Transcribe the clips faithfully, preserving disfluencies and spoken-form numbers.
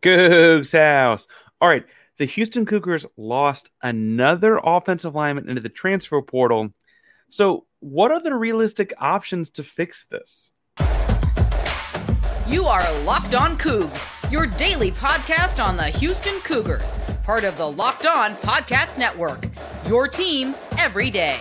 Coogs house. All right. The Houston Cougars lost another offensive lineman into the transfer portal. So what are the realistic options to fix this? You are Locked On Cougs, your daily podcast on the Houston Cougars, part of the Locked On Podcast Network, your team every day.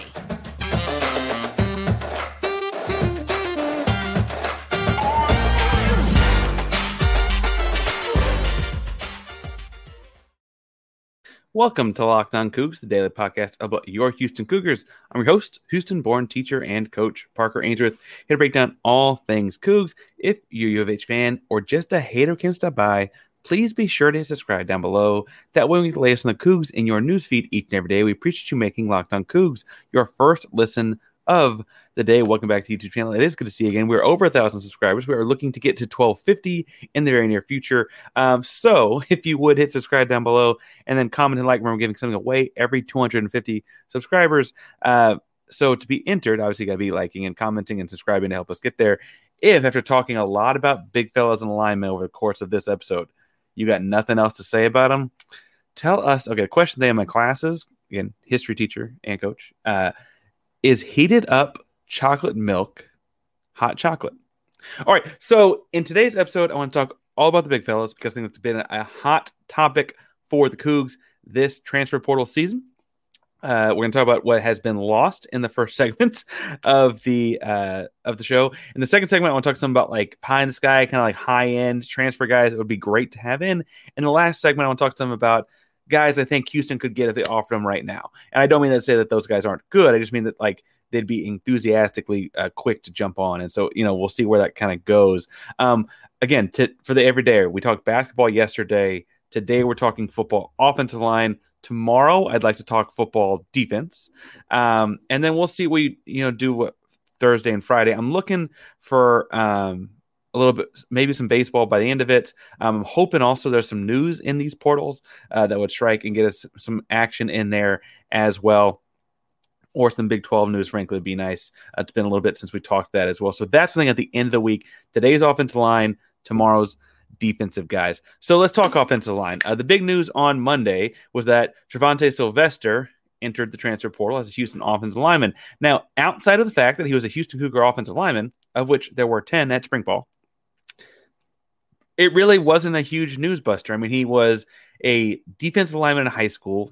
Welcome to Locked On Cougs, the daily podcast about your Houston Cougars. I'm your host, Houston-born teacher and coach Parker Ainsworth, here to break down all things Cougs. If you're a U of H fan or just a hater who can stop by, please be sure to subscribe down below. That way we can lay us on the Cougs in your newsfeed each and every day. We appreciate you making Locked On Cougs your first listen of the day. Welcome back to the YouTube channel. It is good to see you again. We're over a thousand subscribers. We are looking to get to twelve fifty in the very near future. Um, so if you would hit subscribe down below and then comment and like, remember, we're giving something away every two hundred fifty subscribers. Uh, so to be entered, obviously you got to be liking and commenting and subscribing to help us get there. If after talking a lot about big fellas in alignment over the course of this episode, you got nothing else to say about them, tell us. Okay, question day in my classes, again, history teacher and coach, uh, is heated up chocolate milk hot chocolate? All right, so in today's episode, I want to talk all about the big fellas because I think it's been a hot topic for the Cougs this transfer portal season. Uh, we're going to talk about what has been lost in the first segment of the uh, of the show. In the second segment, I want to talk something about like pie in the sky, kind of like high-end transfer guys. It would be great to have in. In the last segment, I want to talk something about guys I think Houston could get if they offered them right now. And I don't mean that to say that those guys aren't good. I just mean that like they'd be enthusiastically uh, quick to jump on. And so, you know, we'll see where that kind of goes. Um, again, to, for the everydayer, we talked basketball yesterday. Today, we're talking football offensive line. Tomorrow, I'd like to talk football defense. Um, and then we'll see what we, you know, do what, Thursday and Friday. I'm looking for um, a little bit, maybe some baseball by the end of it. I'm hoping also there's some news in these portals uh, that would strike and get us some action in there as well. Or some Big twelve news, frankly, would be nice. Uh, it's been a little bit since we talked that as well. So that's something at the end of the week. Today's offensive line, tomorrow's defensive guys. So let's talk offensive line. Uh, the big news on Monday was that Trevante Sylvester entered the transfer portal as a Houston offensive lineman. Now, outside of the fact that he was a Houston Cougar offensive lineman, of which there were ten at spring ball, it really wasn't a huge news buster. I mean, he was a defensive lineman in high school,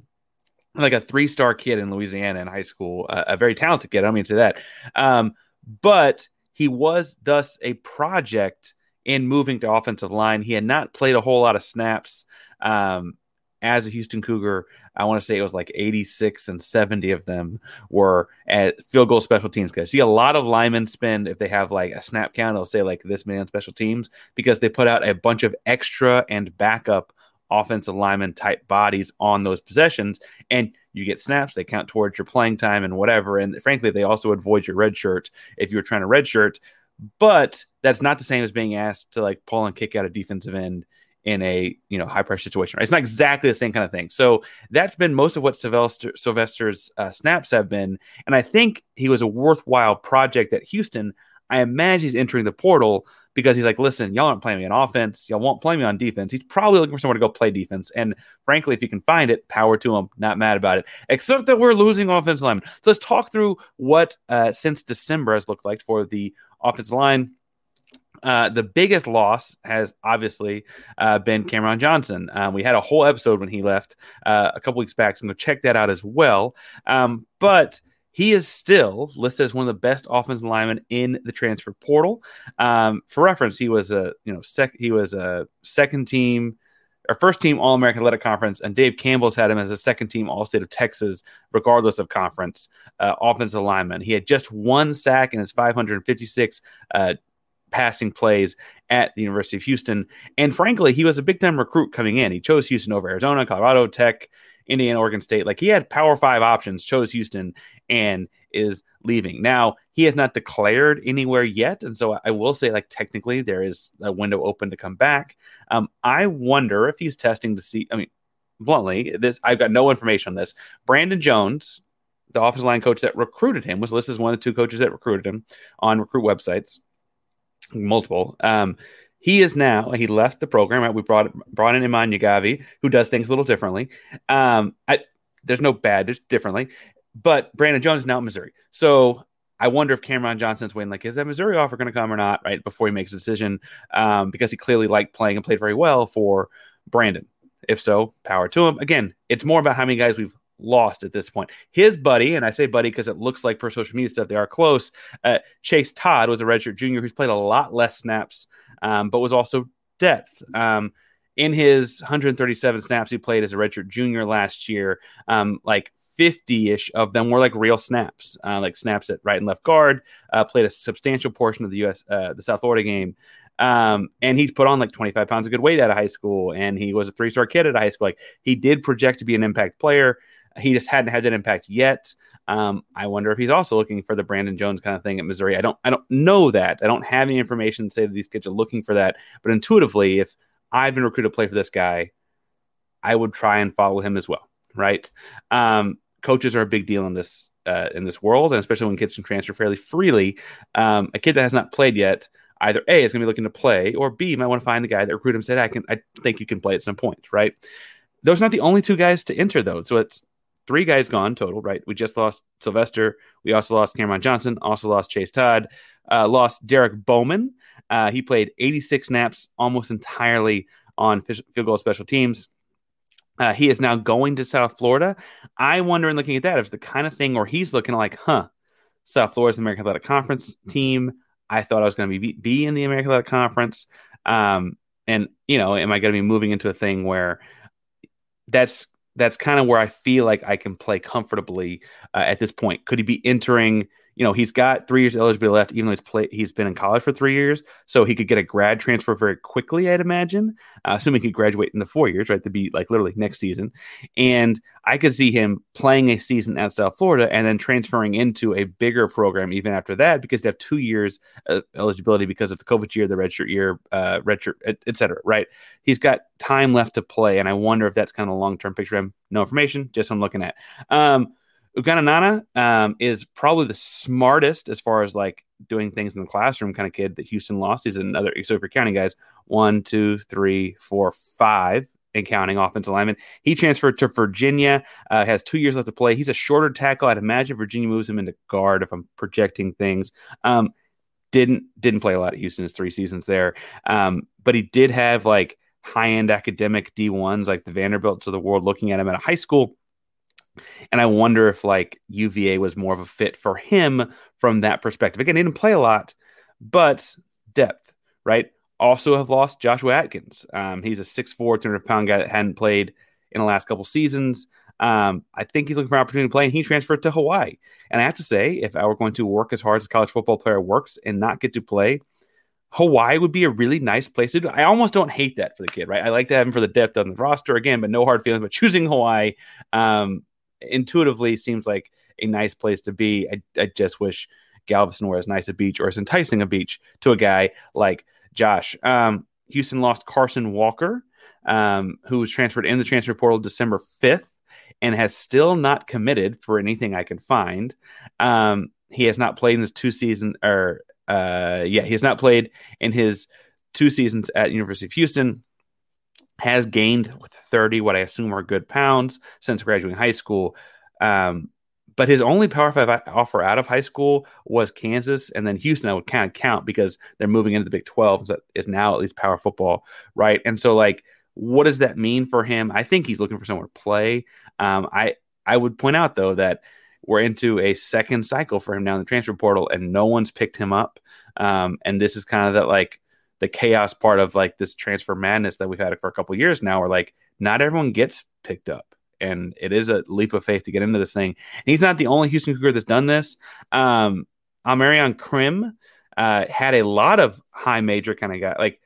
like a three-star kid in Louisiana in high school, uh, a very talented kid. I don't mean to say that. Um, but he was thus a project in moving to offensive line. He had not played a whole lot of snaps um, as a Houston Cougar. I want to say it was like eighty-six and seventy of them were at field goal special teams. Because I see a lot of linemen spend, if they have like a snap count, they'll say like this many on special teams because they put out a bunch of extra and backup offensive lineman type bodies on those possessions. And you get snaps, they count towards your playing time and whatever. And frankly, they also would void your red shirt if you were trying to red shirt. But that's not the same as being asked to like pull and kick out a defensive end in a, you know, high pressure situation, right? It's not exactly the same kind of thing. So that's been most of what Sylvester, Sylvester's uh, snaps have been. And I think he was a worthwhile project at Houston. I imagine he's entering the portal because he's like, listen, y'all aren't playing me on offense. Y'all won't play me on defense. He's probably looking for somewhere to go play defense. And frankly, if you can find it, power to him. Not mad about it. Except that we're losing offensive linemen. So let's talk through what uh, since December has looked like for the offensive line. Uh, the biggest loss has obviously uh, been Cameron Johnson. Um, we had a whole episode when he left uh, a couple weeks back, so I'm going to check that out as well. Um, but he is still listed as one of the best offensive linemen in the transfer portal. Um, for reference, he was a you know sec- he was a second team or first team All American Athletic Conference, and Dave Campbell's had him as a second team All State of Texas, regardless of conference uh, offensive lineman. He had just one sack in his five hundred fifty-six uh, passing plays at the University of Houston, and frankly, he was a big time recruit coming in. He chose Houston over Arizona, Colorado, Tech, Indiana, Oregon State. Like he had Power Five options, chose Houston, and is leaving. Now he has not declared anywhere yet, and so I will say, like technically, there is a window open to come back. Um, I wonder if he's testing to see. I mean, bluntly, this I've got no information on this. Brandon Jones, the offensive line coach that recruited him, was listed as one of the two coaches that recruited him on recruit websites, multiple. Um, He is now, he left the program. Right? We brought brought in Eman Naghavi, who does things a little differently. Um, I, there's no bad, there's differently. But Brandon Jones is now in Missouri. So I wonder if Cameron Johnson's waiting, like, is that Missouri offer going to come or not, right, before he makes a decision, um, because he clearly liked playing and played very well for Brandon. If so, power to him. Again, it's more about how many guys we've lost at this point. His buddy, and I say buddy because it looks like per social media stuff, they are close. Uh, Chase Todd was a redshirt junior who's played a lot less snaps, um, but was also depth. Um, in his one hundred thirty-seven snaps he played as a redshirt junior last year, um, like fifty-ish of them were like real snaps, uh, like snaps at right and left guard, uh, played a substantial portion of the U S, uh, the South Florida game. Um, and he's put on like twenty-five pounds of good weight out of high school. And he was a three-star kid at high school. Like, he did project to be an impact player. He just hadn't had that impact yet. Um, I wonder if he's also looking for the Brandon Jones kind of thing at Missouri. I don't, I don't know that. I don't have any information to say that these kids are looking for that, but intuitively, if I've been recruited to play for this guy, I would try and follow him as well. Right. Um, coaches are a big deal in this, uh, in this world. And especially when kids can transfer fairly freely, um, a kid that has not played yet, either A, is going to be looking to play, or B, might want to find the guy that recruited him and said, I can, I think you can play at some point, right? Those are not the only two guys to enter, though. So it's three guys gone total, right? We just lost Sylvester. We also lost Cameron Johnson, also lost Chase Todd, uh, lost Derek Bowman. Uh, he played eighty-six snaps almost entirely on field goal special teams. Uh, he is now going to South Florida. I wonder, in looking at that, if it's the kind of thing where he's looking like, huh, South Florida's an American Athletic Conference team. I thought I was going to be, be in the American Athletic Conference. Um, and, you know, am I going to be moving into a thing where that's that's kind of where I feel like I can play comfortably uh, at this point? Could he be entering, you know, he's got three years eligibility left, even though he's, play, he's been in college for three years. So he could get a grad transfer very quickly, I'd imagine, uh, assuming he could graduate in the four years, right, to be like literally next season. And I could see him playing a season at South Florida and then transferring into a bigger program even after that, because they have two years of eligibility because of the COVID year, the redshirt year, uh, redshirt, et, et cetera, right? He's got time left to play, and I wonder if that's kind of a long-term picture of him. No information, just what I'm looking at. Um, Ukana Nana um, is probably the smartest as far as like doing things in the classroom kind of kid that Houston lost. He's another, so if you're counting guys, one, two, three, four, five, and counting offensive linemen. He transferred to Virginia, uh, has two years left to play. He's a shorter tackle. I'd imagine Virginia moves him into guard if I'm projecting things. Um, didn't didn't play a lot at Houston his three seasons there, um, but he did have like high-end academic D ones like the Vanderbilts of the world looking at him at a high school. And I wonder if like U V A was more of a fit for him from that perspective. Again, he didn't play a lot, but depth, right? Also have lost Joshua Atkins. Um, he's a six foot four, two hundred pound guy that hadn't played in the last couple seasons. Um, I think he's looking for an opportunity to play, and he transferred to Hawaii. And I have to say, if I were going to work as hard as a college football player works and not get to play, Hawaii would be a really nice place to do. I almost don't hate that for the kid, right? I like to have him for the depth on the roster again, but no hard feelings. But choosing Hawaii, um, intuitively seems like a nice place to be. I, I just wish Galveston were as nice a beach or as enticing a beach to a guy like Josh. Um, Houston lost Carson Walker, um, who was transferred in the transfer portal December fifth and has still not committed for anything I can find. Um, he has not played in his two season or uh, yeah, he has not played in his two seasons at University of Houston. Has gained thirty, what I assume are good pounds, since graduating high school. Um, but his only Power five offer out of high school was Kansas, and then Houston I would kind of count because they're moving into the Big twelve, so is now at least power football, right? And so, like, what does that mean for him? I think he's looking for somewhere to play. Um, I, I would point out, though, that we're into a second cycle for him now in the transfer portal, and no one's picked him up. Um, and this is kind of that, like, the chaos part of like this transfer madness that we've had for a couple of years now, where like not everyone gets picked up, and it is a leap of faith to get into this thing. And he's not the only Houston Cougar that's done this. Um, Amariyon Crim uh, had a lot of high major kind of guy, like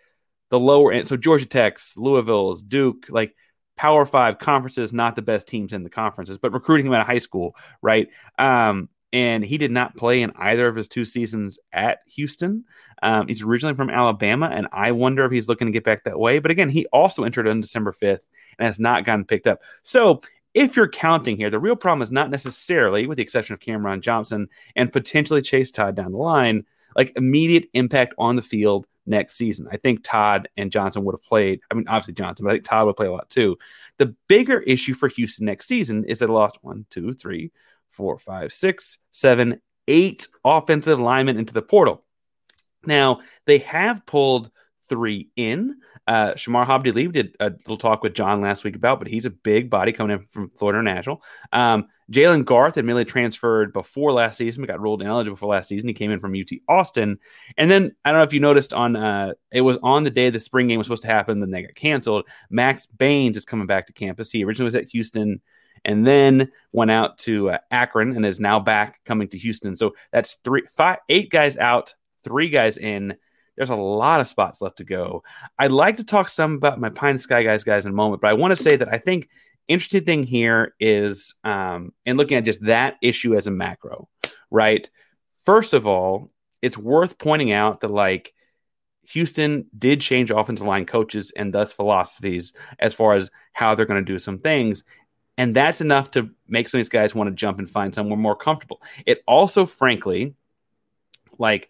the lower end. So Georgia Tech's, Louisville's, Duke, like Power Five conferences, not the best teams in the conferences, but recruiting him out of high school. Right. Um, And he did not play in either of his two seasons at Houston. Um, he's originally from Alabama, and I wonder if he's looking to get back that way. But again, he also entered on December fifth and has not gotten picked up. So if you're counting here, the real problem is not necessarily, with the exception of Cameron Johnson and potentially Chase Todd down the line, like immediate impact on the field next season. I think Todd and Johnson would have played. I mean, obviously Johnson, but I think Todd would play a lot too. The bigger issue for Houston next season is they lost one, two, three, four, five, six, seven, eight offensive linemen into the portal. Now, they have pulled three in. Uh, Shamar Hobdi Lee, we did a little talk with John last week about, but he's a big body coming in from Florida International. Um, Jalen Garth admittedly transferred before last season, but got ruled ineligible for last season. He came in from U T Austin. And then, I don't know if you noticed, on uh, it was on the day the spring game was supposed to happen, then they got canceled. Max Baines is coming back to campus. He originally was at Houston and then went out to uh, Akron and is now back coming to Houston. So that's three, five, eight guys out, three guys in. There's a lot of spots left to go. I'd like to talk some about my Pie in the Sky guys, guys in a moment, but I want to say that I think interesting thing here is, um, and looking at just that issue as a macro, right? First of all, it's worth pointing out that like Houston did change offensive line coaches and thus philosophies as far as how they're going to do some things. And that's enough to make some of these guys want to jump and find somewhere more comfortable. It also, frankly, like,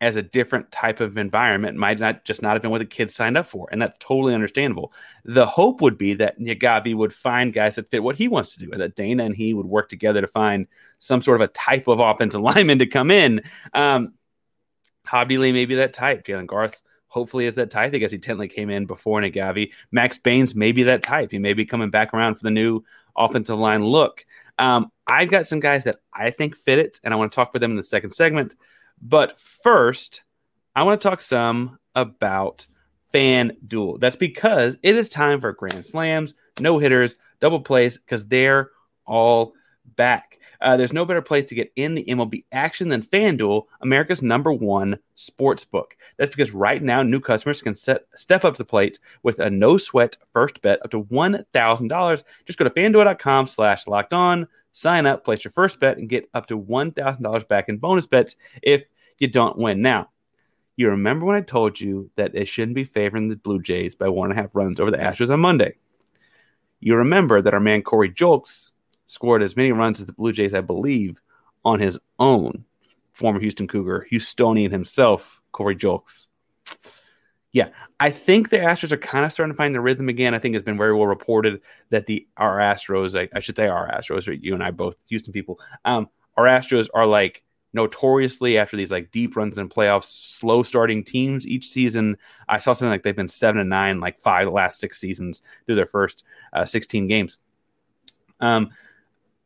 as a different type of environment might not just not have been what the kids signed up for. And that's totally understandable. The hope would be that Naghavi would find guys that fit what he wants to do and that Dana and he would work together to find some sort of a type of offensive lineman to come in. Um, Hobdi Lee may be that type. Jalen Garth hopefully is that type. I guess he technically came in before Naghavi. Max Baines may be that type. He may be coming back around for the new offensive line look. Um, I've got some guys that I think fit it, and I want to talk about them in the second segment. But first, I want to talk some about FanDuel. That's because it is time for grand slams, no hitters, double plays, because they're all back. Uh, there's no better place to get in the M L B action than FanDuel, America's number one sportsbook. That's because right now, new customers can set, step up to the plate with a no-sweat first bet up to one thousand dollars. Just go to FanDuel.com slash locked on. Sign up, place your first bet, and get up to one thousand dollars back in bonus bets if you don't win. Now, you remember when I told you that it shouldn't be favoring the Blue Jays by one and a half runs over the Astros on Monday? You remember that our man Corey Jolks scored as many runs as the Blue Jays, I believe, on his own. Former Houston Cougar, Houstonian himself, Corey Jolks. Yeah, I think the Astros are kind of starting to find the rhythm again. I think it's been very well reported that the our Astros, I, I should say our Astros, or you and I both, Houston people, um, our Astros are like notoriously after these like deep runs in playoffs, slow starting teams each season. I saw something like they've been seven and nine, like five of the last six seasons through their first uh, sixteen games. Um,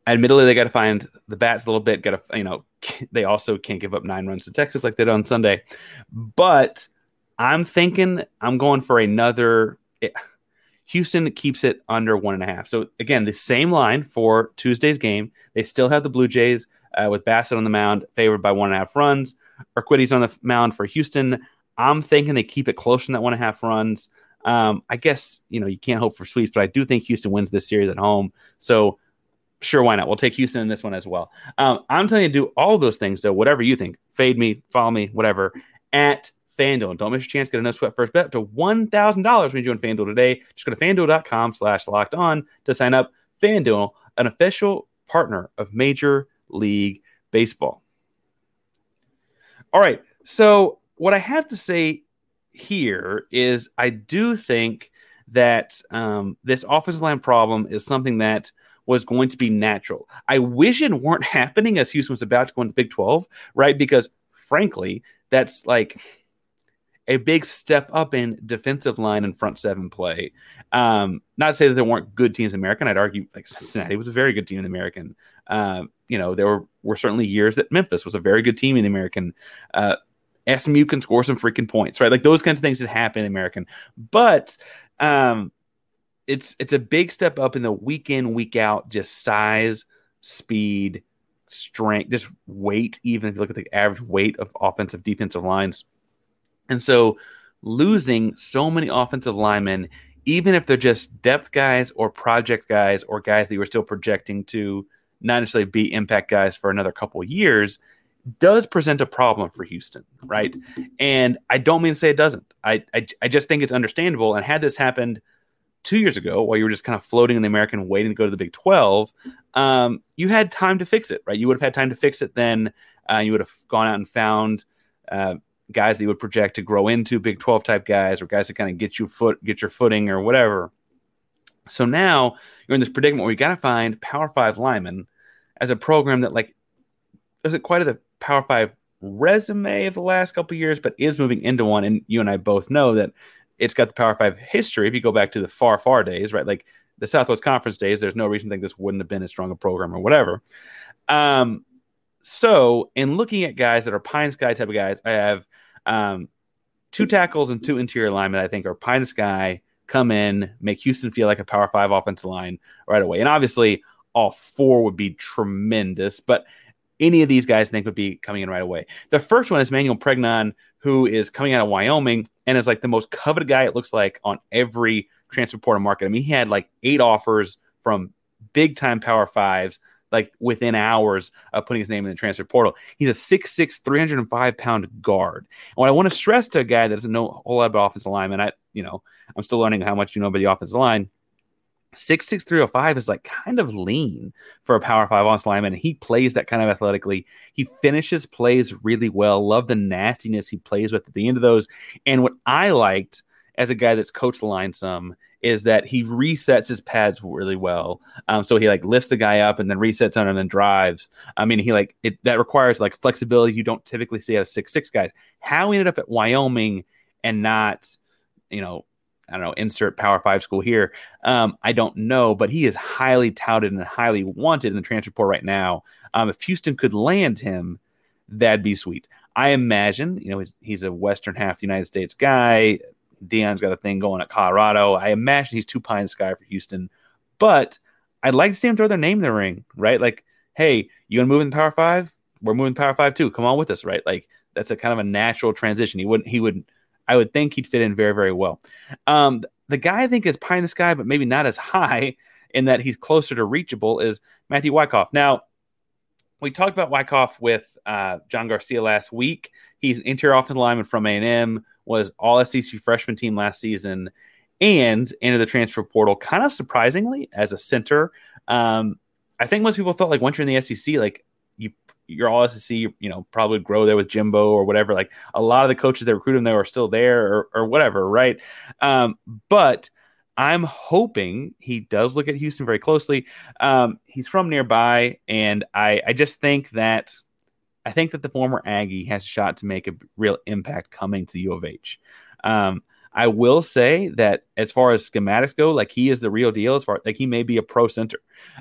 admittedly, they got to find the bats a little bit. Got to, you know, they also can't give up nine runs to Texas like they did on Sunday, but. I'm thinking I'm going for another – Houston keeps it under one and a half. So, again, the same line for Tuesday's game. They still have the Blue Jays uh, with Bassett on the mound, favored by one and a half runs. Urquiddy's on the mound for Houston. I'm thinking they keep it close from that one and a half runs. Um, I guess, you know, you can't hope for sweeps, but I do think Houston wins this series at home. So, sure, why not? We'll take Houston in this one as well. Um, I'm telling you to do all those things, though, whatever you think. Fade me, follow me, whatever, at – FanDuel. And don't miss your chance to get a no sweat first bet up to one thousand dollars when you join FanDuel today. Just go to FanDuel.com slash locked on to sign up. FanDuel, an official partner of Major League Baseball. All right. So what I have to say here is I do think that um, this offensive line problem is something that was going to be natural. I wish it weren't happening as Houston was about to go into the Big twelve, right? Because frankly, that's like a big step up in defensive line and front seven play. Um, not to say that there weren't good teams in the American. I'd argue like Cincinnati was a very good team in the American. Uh, you know, there were, were certainly years that Memphis was a very good team in the American. Uh, S M U can score some freaking points, right? Like those kinds of things that happen in the American. But um, it's it's a big step up in the week in, week out, just size, speed, strength, just weight, even if you look at the average weight of offensive, defensive lines. And so losing so many offensive linemen, even if they're just depth guys or project guys or guys that you were still projecting to not necessarily be impact guys for another couple of years, does present a problem for Houston, right? And I don't mean to say it doesn't. I, I, I just think it's understandable. And had this happened two years ago while you were just kind of floating in the American waiting to go to the Big twelve, um, you had time to fix it, right? You would have had time to fix it then. Uh, you would have gone out and found uh, – guys that you would project to grow into Big twelve type guys, or guys that kind of get you foot, get your footing or whatever. So now you're in this predicament where you got to find Power Five linemen as a program that like doesn't quite have the Power Five resume of the last couple of years, but is moving into one. And you and I both know that it's got the Power Five history. If you go back to the far, far days, right? Like the Southwest Conference days, there's no reason to think this wouldn't have been as strong a program or whatever. Um, so in looking at guys that are pie sky type of guys, I have um, two tackles and two interior linemen. I think are pie sky, come in, make Houston feel like a Power Five offensive line right away. And obviously all four would be tremendous, but any of these guys I think would be coming in right away. The first one is Manuel Pregnon, who is coming out of Wyoming and is like the most coveted guy, it looks like, on every transfer portal market. I mean, he had like eight offers from big-time Power Fives, like within hours of putting his name in the transfer portal. He's a six six, three hundred five pound guard. And what I want to stress to a guy that doesn't know a whole lot about offensive line, and I, you know, I'm still learning how much you know about the offensive line, six six, three oh five is like kind of lean for a Power Five on lineman, and he plays that kind of athletically. He finishes plays really well. Love the nastiness he plays with at the end of those. And what I liked as a guy that's coached the line some is that he resets his pads really well. Um, so he like lifts the guy up and then resets on him and drives. I mean, he like it, that requires like flexibility you don't typically see out of six six guys. How he ended up at Wyoming and not, you know, I don't know, insert Power Five school here. Um, I don't know, but he is highly touted and highly wanted in the transfer portal right now. Um, if Houston could land him, that'd be sweet. I imagine, you know, he's, he's a Western half of the United States guy. Dion's got a thing going at Colorado. I imagine he's two pie in the sky for Houston, but I'd like to see him throw their name in the ring, right? Like, hey, you gonna move in the Power Five? We're moving Power Five too. Come on with us, right? Like that's a kind of a natural transition. He wouldn't, he wouldn't, I would think he'd fit in very, very well. Um, the guy I think is pie in the sky, but maybe not as high in that he's closer to reachable, is Matthew Wyckoff. Now, we talked about Wyckoff with uh, John Garcia last week. He's an interior offensive lineman from A and M, was all S E C freshman team last season, and entered the transfer portal kind of surprisingly as a center. Um, I think most people felt like once you're in the S E C, like, You, you're all S E C, you, you know, probably grow there with Jimbo or whatever. Like a lot of the coaches that recruit him, they were still there or, or whatever, right? Um, but I'm hoping he does look at Houston very closely. Um, he's from nearby, and I, I just think that I think that the former Aggie has a shot to make a real impact coming to U of H. Um, I will say that as far as schematics go, like he is the real deal. As far like he may be a pro center,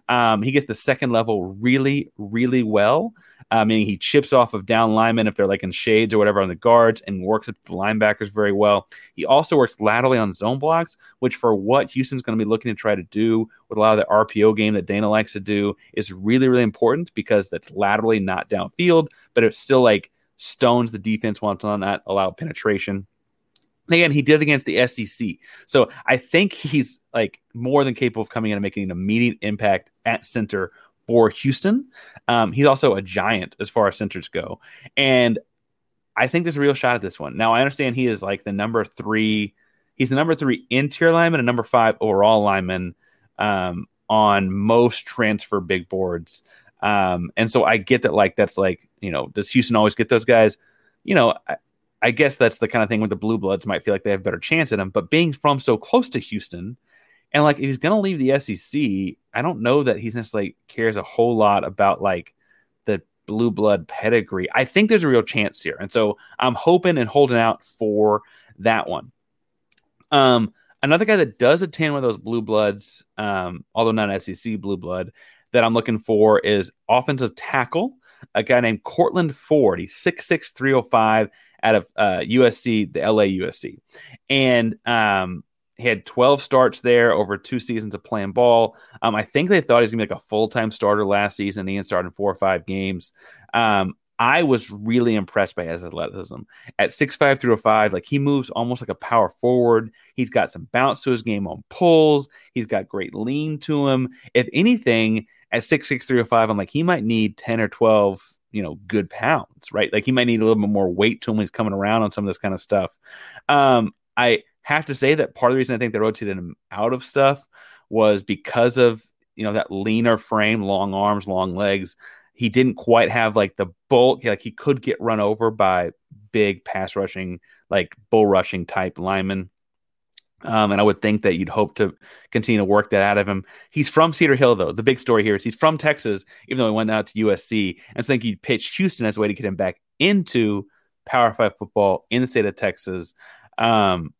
um, he gets the second level really, really well. I mean, he chips off of down linemen if they're like in shades or whatever on the guards, and works up the linebackers very well. He also works laterally on zone blocks, which for what Houston's going to be looking to try to do with a lot of the R P O game that Dana likes to do is really, really important because that's laterally not downfield, but it still like stones the defense while not allowing penetration. And again, he did against the S E C. So I think he's like more than capable of coming in and making an immediate impact at center for Houston. Um, he's also a giant as far as centers go. And I think there's a real shot at this one. Now, I understand he is like the number three. He's the number three interior lineman and number five overall lineman um, on most transfer big boards. Um, and so I get that like that's like, you know, does Houston always get those guys? You know, I, I guess that's the kind of thing where the Blue Bloods might feel like they have a better chance at him. But being from so close to Houston, and like if he's going to leave the S E C, I don't know that he's necessarily cares a whole lot about like the Blue Blood pedigree. I think there's a real chance here. And so I'm hoping and holding out for that one. Um, another guy that does attend one of those Blue Bloods, um, although not an S E C Blue Blood, that I'm looking for is offensive tackle, a guy named Cortland Ford. He's six six, three oh five. Out of uh, U S C, the L A U S C. And um, he had twelve starts there over two seasons of playing ball. Um, I think they thought he was going to be like a full-time starter last season. He started in four or five games. Um, I was really impressed by his athleticism. At six five, three oh five, like he moves almost like a power forward. He's got some bounce to his game on pulls. He's got great lean to him. If anything, at six six, three oh five, I'm like, he might need ten or twelve, you know, good pounds, right? Like he might need a little bit more weight to him when he's coming around on some of this kind of stuff. Um, I have to say that part of the reason I think they rotated him out of stuff was because of, you know, that leaner frame, long arms, long legs. He didn't quite have like the bulk. Like he could get run over by big pass rushing, like bull rushing type lineman. Um, and I would think that you'd hope to continue to work that out of him. He's from Cedar Hill, though. The big story here is he's from Texas, even though he went out to U S C. And so I think you'd pitch Houston as a way to get him back into Power Five football in the state of Texas. Um,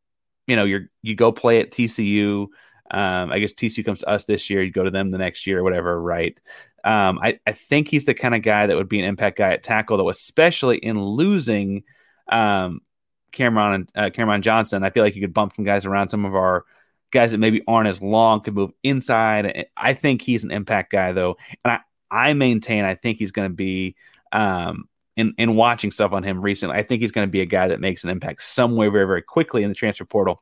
you know, you're you go play at T C U. Um, I guess T C U comes to us this year. You go to them the next year or whatever, right? Um, I, I think he's the kind of guy that would be an impact guy at tackle, though, especially in losing um, Cameron uh, Cameron Johnson. I feel like you could bump some guys around. Some of our guys that maybe aren't as long could move inside. I think he's an impact guy, though. And I, I maintain I think he's going to be um, – And, and watching stuff on him recently, I think he's going to be a guy that makes an impact somewhere very, very quickly in the transfer portal.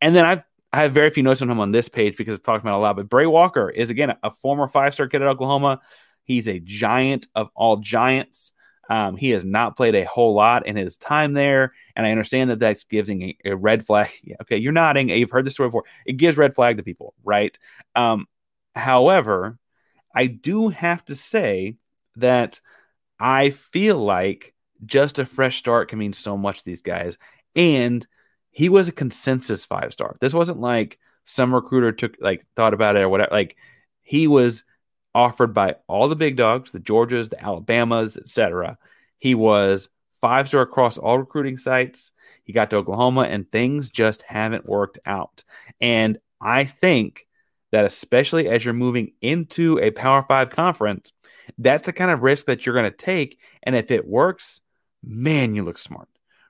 And then I've, I have very few notes on him on this page because I've talked about it a lot, but Bray Walker is, again, a former five-star kid at Oklahoma. He's a giant of all giants. Um, he has not played a whole lot in his time there, and I understand that that's giving a, a red flag. Yeah, okay, you're nodding. You've heard this story before. It gives red flag to people, right? Um, however, I do have to say that I feel like just a fresh start can mean so much to these guys. And he was a consensus five-star. This wasn't like some recruiter took like thought about it or whatever. Like he was offered by all the big dogs, the Georgias, the Alabamas, et cetera. He was five-star across all recruiting sites. He got to Oklahoma and things just haven't worked out. And I think that especially as you're moving into a Power Five conference, that's the kind of risk that you're going to take. And if it works, man, you look smart,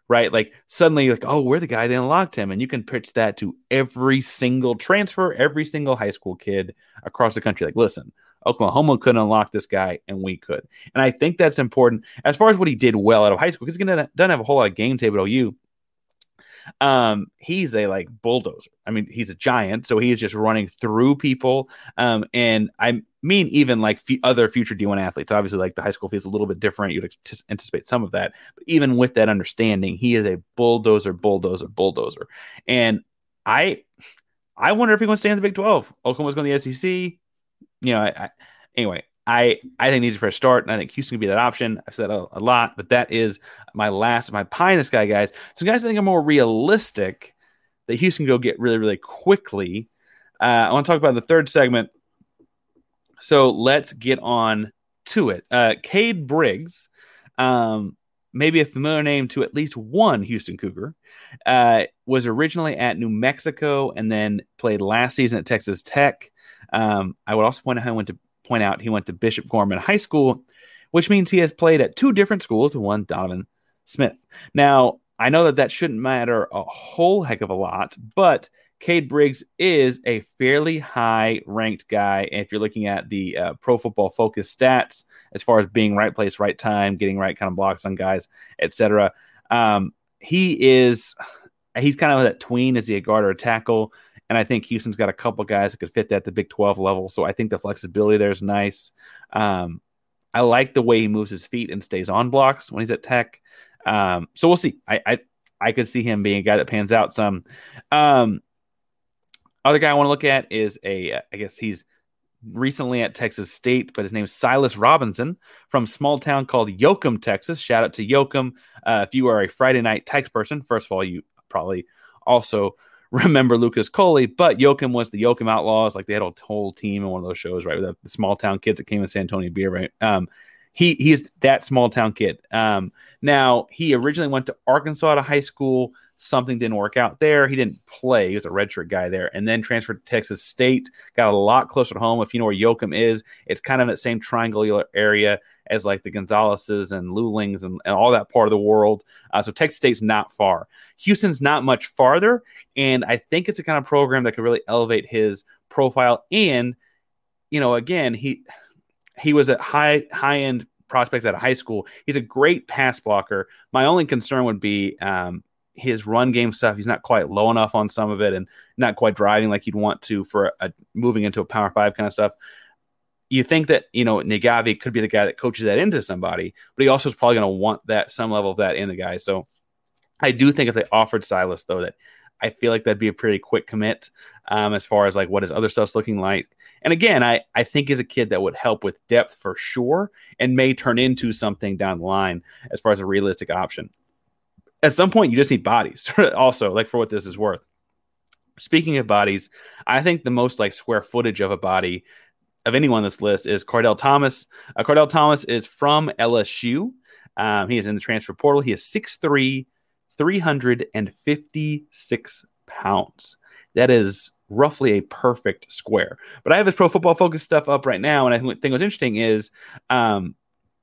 right? Like suddenly you're like, oh, we're the guy that unlocked him. And you can pitch that to every single transfer, every single high school kid across the country. Like, listen, Oklahoma couldn't unlock this guy and we could. And I think that's important as far as what he did well out of high school, because he doesn't have a whole lot of game tape at O U. Um, he's a like bulldozer. I mean, he's a giant, so he is just running through people. Um, and I mean, even like f- other future D one athletes, obviously, like the high school is a little bit different. You'd ex- anticipate some of that, but even with that understanding, he is a bulldozer, bulldozer, bulldozer. And I, I wonder if he's going to stay in the Big twelve. Oklahoma's going to the S E C. You know, I, I, anyway, I, I think he needs a fresh start, and I think Houston could be that option. I've said a, a lot, but that is my last, my pie in the sky, guys. So guys, I think I'm more realistic that Houston can go get really, really quickly. Uh, I want to talk about the third segment. So let's get on to it. Uh, Cade Briggs, um, maybe a familiar name to at least one Houston Cougar, uh, was originally at New Mexico and then played last season at Texas Tech. Um, I would also point out how I went to point out he went to Bishop Gorman High School, which means he has played at two different schools, the one Donovan Smith. Now, I know that that shouldn't matter a whole heck of a lot, but Cade Briggs is a fairly high-ranked guy. And if you're looking at the uh, Pro Football Focus stats, as far as being right place, right time, getting right kind of blocks on guys, et cetera, um, he is he's kind of that tween. Is he a guard or a tackle? And I think Houston's got a couple guys that could fit that at the Big twelve level. So I think the flexibility there is nice. Um, I like the way he moves his feet and stays on blocks when he's at Tech. Um, so we'll see. I, I I could see him being a guy that pans out some. Um, other guy I want to look at is a, I guess he's recently at Texas State, but his name is Silas Robinson from a small town called Yoakum, Texas. Shout out to Yoakum. Uh, if you are a Friday night Tex person, first of all, you probably also remember Lucas Coley, but Yoakum was the Yoakum Outlaws. Like they had a whole team in one of those shows, right? With the small town kids that came in San Antonio beer, right? Um, he, he is that small town kid. Um, now he originally went to Arkansas out of high school. Something didn't work out there. He didn't play. He was a redshirt guy there and then transferred to Texas State. Got a lot closer to home. If you know where Yoakum is, it's kind of in that same triangular area as like the Gonzaleses and Lulings and, and all that part of the world. Uh, so Texas State's not far. Houston's not much farther. And I think it's a kind of program that could really elevate his profile. And, you know, again, he, he was a high, high end prospect out of high school. He's a great pass blocker. My only concern would be, um, his run game stuff, he's not quite low enough on some of it and not quite driving like you'd want to for a, a, moving into a Power Five kind of stuff. You think that, you know, Naghavi could be the guy that coaches that into somebody, but he also is probably going to want that, some level of that in the guy. So I do think if they offered Silas, though, that I feel like that'd be a pretty quick commit um, as far as like what his other stuff's looking like. And again, I, I think is a kid that would help with depth for sure and may turn into something down the line as far as a realistic option. at some point you just need bodies also, like, for what this is worth. Speaking of bodies, I think the most like square footage of a body of anyone on this list is Cordell Thomas. Uh, Cordell Thomas is from L S U. Um, he is in the transfer portal. He is six three, three hundred fifty-six pounds. That is roughly a perfect square. But I have his Pro Football Focus stuff up right now, and I think what's interesting is um,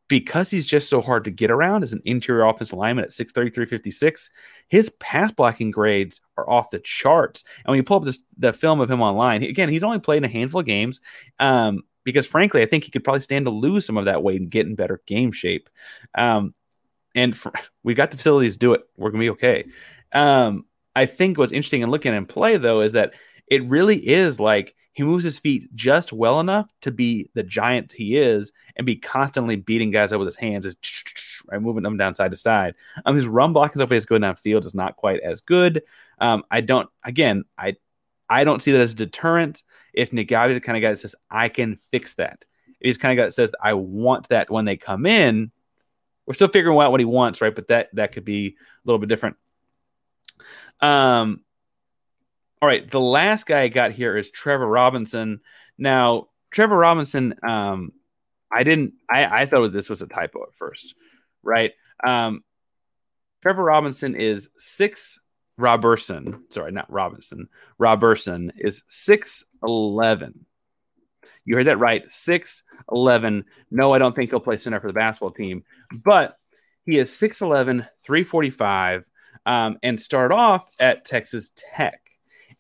because he's just so hard to get around as an interior offensive lineman at six thirty, three fifty-six, his pass blocking grades are off the charts. And when you pull up this, the film of him online, again, he's only played in a handful of games um, because, frankly, I think he could probably stand to lose some of that weight and get in better game shape. Um, and for, we've got the facilities to do it. We're going to be okay. Um, I think what's interesting in looking at him play, though, is that it really is like he moves his feet just well enough to be the giant he is and be constantly beating guys up with his hands, just right, moving them down side to side. Um, his run blocking stuff is going downfield is not quite as good. Um, I don't, again, I I don't see that as a deterrent. If Naghavi is the kind of guy that says, I can fix that. If he's the kind of guy that says, I want that when they come in, we're still figuring out what he wants, right? But that that could be a little bit different. Um, all right. The last guy I got here is Trevor Robinson. Now, Trevor Robinson, um, I didn't, I, I thought this was a typo at first, right? Um, Trevor Robinson is six Roberson. Sorry, not Robinson. Roberson is six eleven. You heard that right. six eleven. No, I don't think he'll play center for the basketball team, but he is six eleven, three forty-five. Um, and started off at Texas Tech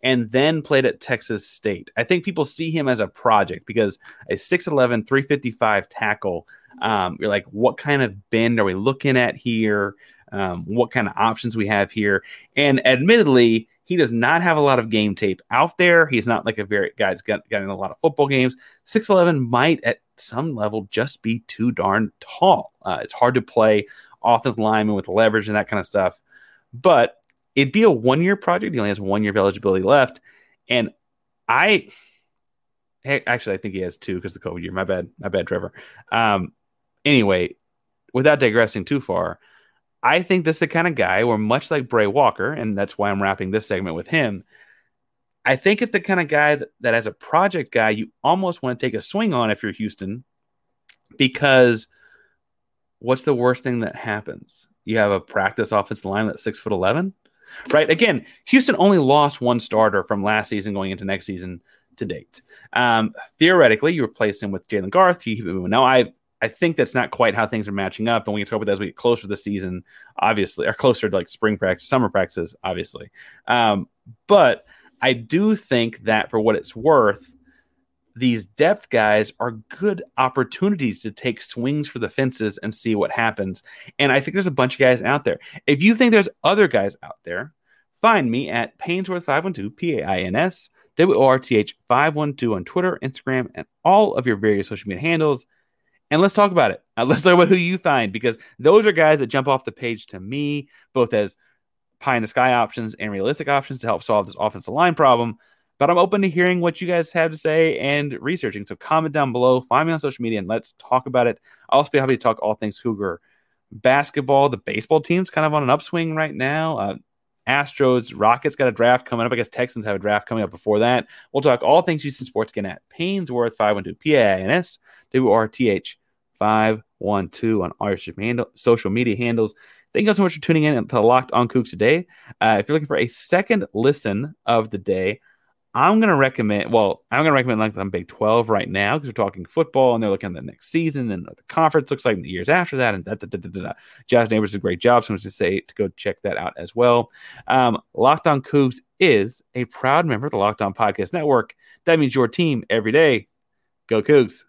and then played at Texas State. I think people see him as a project because a six eleven, three fifty-five tackle, um, you're like, what kind of bend are we looking at here? Um, what kind of options we have here? And admittedly, he does not have a lot of game tape out there. He's not like a very guy that's got, got in a lot of football games. six eleven might at some level just be too darn tall. Uh, it's hard to play offensive lineman with leverage and that kind of stuff. But it'd be a one-year project. He only has one year of eligibility left. And I – actually, I think he has two because of the COVID year. My bad. My bad, Trevor. Um, anyway, without digressing too far, I think this is the kind of guy where, much like Bray Walker, and that's why I'm wrapping this segment with him, I think it's the kind of guy that, that as a project guy, you almost want to take a swing on if you're Houston, because what's the worst thing that happens? You have a practice offensive line that's six foot eleven, right? Again, Houston only lost one starter from last season going into next season to date. Um, theoretically, you replace him with Jalen Garth. You keep it moving. Now, I I think that's not quite how things are matching up, and we can talk about that as we get closer to the season, obviously, or closer to like spring practice, summer practices, obviously. Um, but I do think that for what it's worth, these depth guys are good opportunities to take swings for the fences and see what happens. And I think there's a bunch of guys out there. If you think there's other guys out there, find me at Painsworth five twelve, P A I N S W O R T H five twelve on Twitter, Instagram, and all of your various social media handles. And let's talk about it. Uh, let's talk about who you find, because those are guys that jump off the page to me, both as pie in the sky options and realistic options to help solve this offensive line problem. But I'm open to hearing what you guys have to say and researching. So comment down below, find me on social media, and let's talk about it. I'll also be happy to talk all things Cougar basketball. The baseball team's kind of on an upswing right now. Uh, Astros, Rockets got a draft coming up. I guess Texans have a draft coming up before that. We'll talk all things Houston sports again at Painsworth five twelve, P A I N S W R T H five twelve on our social media handles. Thank you guys so much for tuning in to Locked On Cougs today. Uh, if you're looking for a second listen of the day, I'm going to recommend, well, I'm going to recommend Locked On Big twelve right now because we're talking football and they're looking at the next season and what the conference looks like in the years after that. And da, da, da, da, da, da. Josh Nabors does a great job. Someone's going to say to go check that out as well. Um, Locked On Cougs is a proud member of the Locked On Podcast Network. That means your team every day. Go Cougs.